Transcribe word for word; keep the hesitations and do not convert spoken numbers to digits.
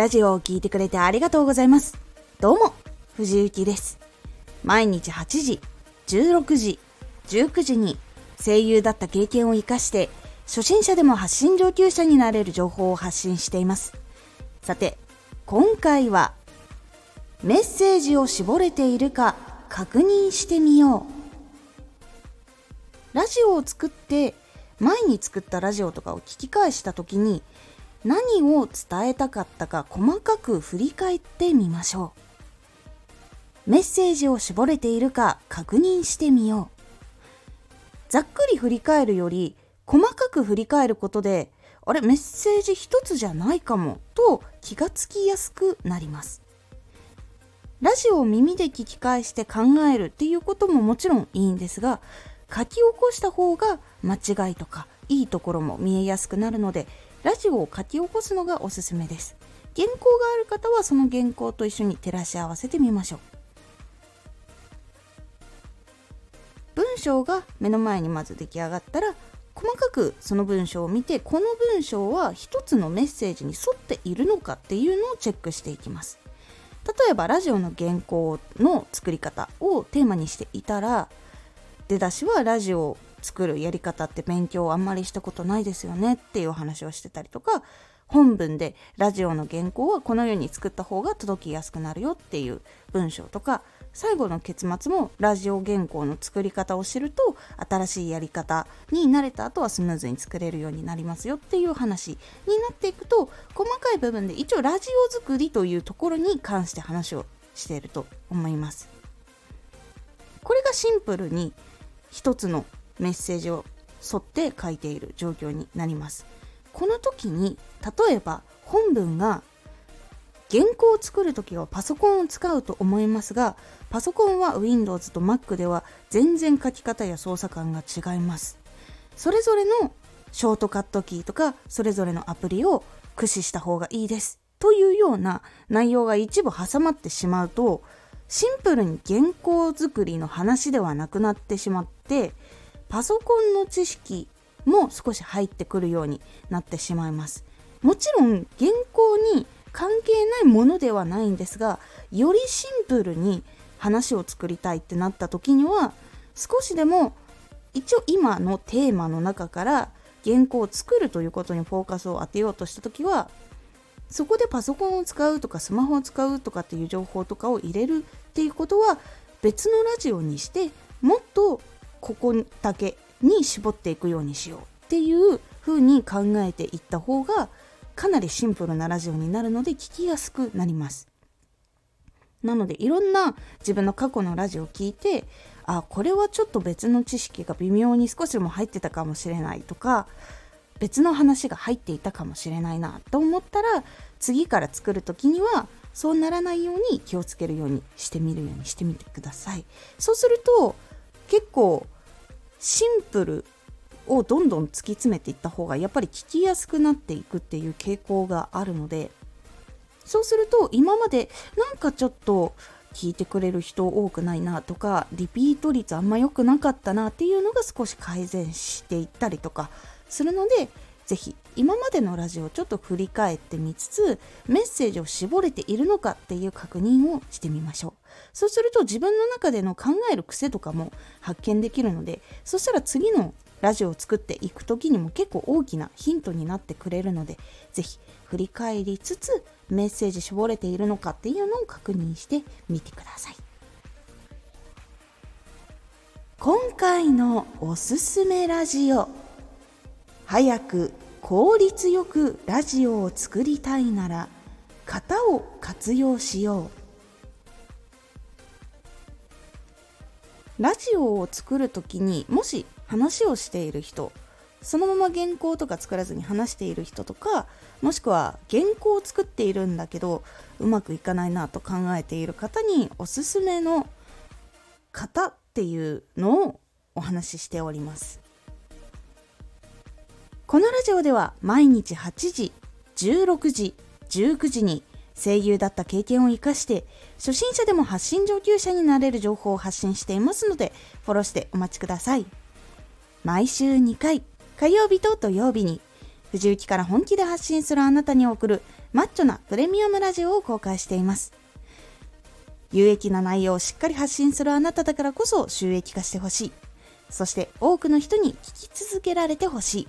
ラジオを聞いてくれてありがとうございます。どうも藤幸です。毎日はちじ、じゅうろくじ、じゅうくじに声優だった経験を生かして初心者でも発信上級者になれる情報を発信しています。さて今回はメッセージを絞れているか確認してみよう。ラジオを作って前に作ったラジオとかを聞き返した時に何を伝えたかったか細かく振り返ってみましょう。メッセージを絞れているか確認してみよう。ざっくり振り返るより細かく振り返ることで、あれメッセージ一つじゃないかもと気がつきやすくなります。ラジオを耳で聞き返して考えるっていうことももちろんいいんですが、書き起こした方が間違いとかいいところも見えやすくなるので、ラジオを書き起こすのがおすすめです。原稿がある方はその原稿と一緒に照らし合わせてみましょう。文章が目の前にまず出来上がったら、細かくその文章を見て、この文章は一つのメッセージに沿っているのかっていうのをチェックしていきます。例えばラジオの原稿の作り方をテーマにしていたら、出だしはラジオを作るやり方って勉強あんまりしたことないですよねっていう話をしてたりとか、本文でラジオの原稿はこのように作った方が届きやすくなるよっていう文章とか、最後の結末もラジオ原稿の作り方を知ると新しいやり方に慣れた後はスムーズに作れるようになりますよっていう話になっていくと、細かい部分で一応ラジオ作りというところに関して話をしていると思います。これがシンプルに一つのメッセージを沿って書いている状況になります。この時に例えば本文が、原稿を作る時はパソコンを使うと思いますが、パソコンは Windows と Mac では全然書き方や操作感が違います。それぞれのショートカットキーとかそれぞれのアプリを駆使した方がいいですというような内容が一部挟まってしまうと、シンプルに原稿作りの話ではなくなってしまって、パソコンの知識も少し入ってくるようになってしまいます。もちろん原稿に関係ないものではないんですが、よりシンプルに話を作りたいってなった時には、少しでも一応今のテーマの中から原稿を作るということにフォーカスを当てようとした時は、そこでパソコンを使うとかスマホを使うとかっていう情報とかを入れるっていうことは別のラジオにして、もっとここだけに絞っていくようにしようっていう風に考えていった方が、かなりシンプルなラジオになるので聞きやすくなります。なのでいろんな自分の過去のラジオを聞いて、あ、これはちょっと別の知識が微妙に少しでも入ってたかもしれないとか、別の話が入っていたかもしれないなと思ったら、次から作る時にはそうならないように気をつけるようにしてみるようにしてみてください。そうすると結構シンプルをどんどん突き詰めていった方がやっぱり聞きやすくなっていくっていう傾向があるので、そうすると今までなんかちょっと聞いてくれる人多くないなとか、リピート率あんま良くなかったなっていうのが少し改善していったりとかするので、ぜひ今までのラジオをちょっと振り返ってみつつ、メッセージを絞れているのかっていう確認をしてみましょう。そうすると自分の中での考える癖とかも発見できるので、そしたら次のラジオを作っていく時にも結構大きなヒントになってくれるので、ぜひ振り返りつつメッセージ絞れているのかっていうのを確認してみてください。今回のおすすめラジオ、早く効率よくラジオを作りたいなら型を活用しよう。ラジオを作る時にもし話をしている人、そのまま原稿とか作らずに話している人とか、もしくは原稿を作っているんだけどうまくいかないなと考えている方におすすめの型っていうのをお話ししております。このラジオでは毎日はちじ、じゅうろくじ、じゅうくじに声優だった経験を生かして初心者でも発信上級者になれる情報を発信していますので、フォローしてお待ちください。毎週にかい、火曜日と土曜日に藤雪から本気で発信するあなたに送るマッチョなプレミアムラジオを公開しています。有益な内容をしっかり発信するあなただからこそ収益化してほしい。そして多くの人に聞き続けられてほしい。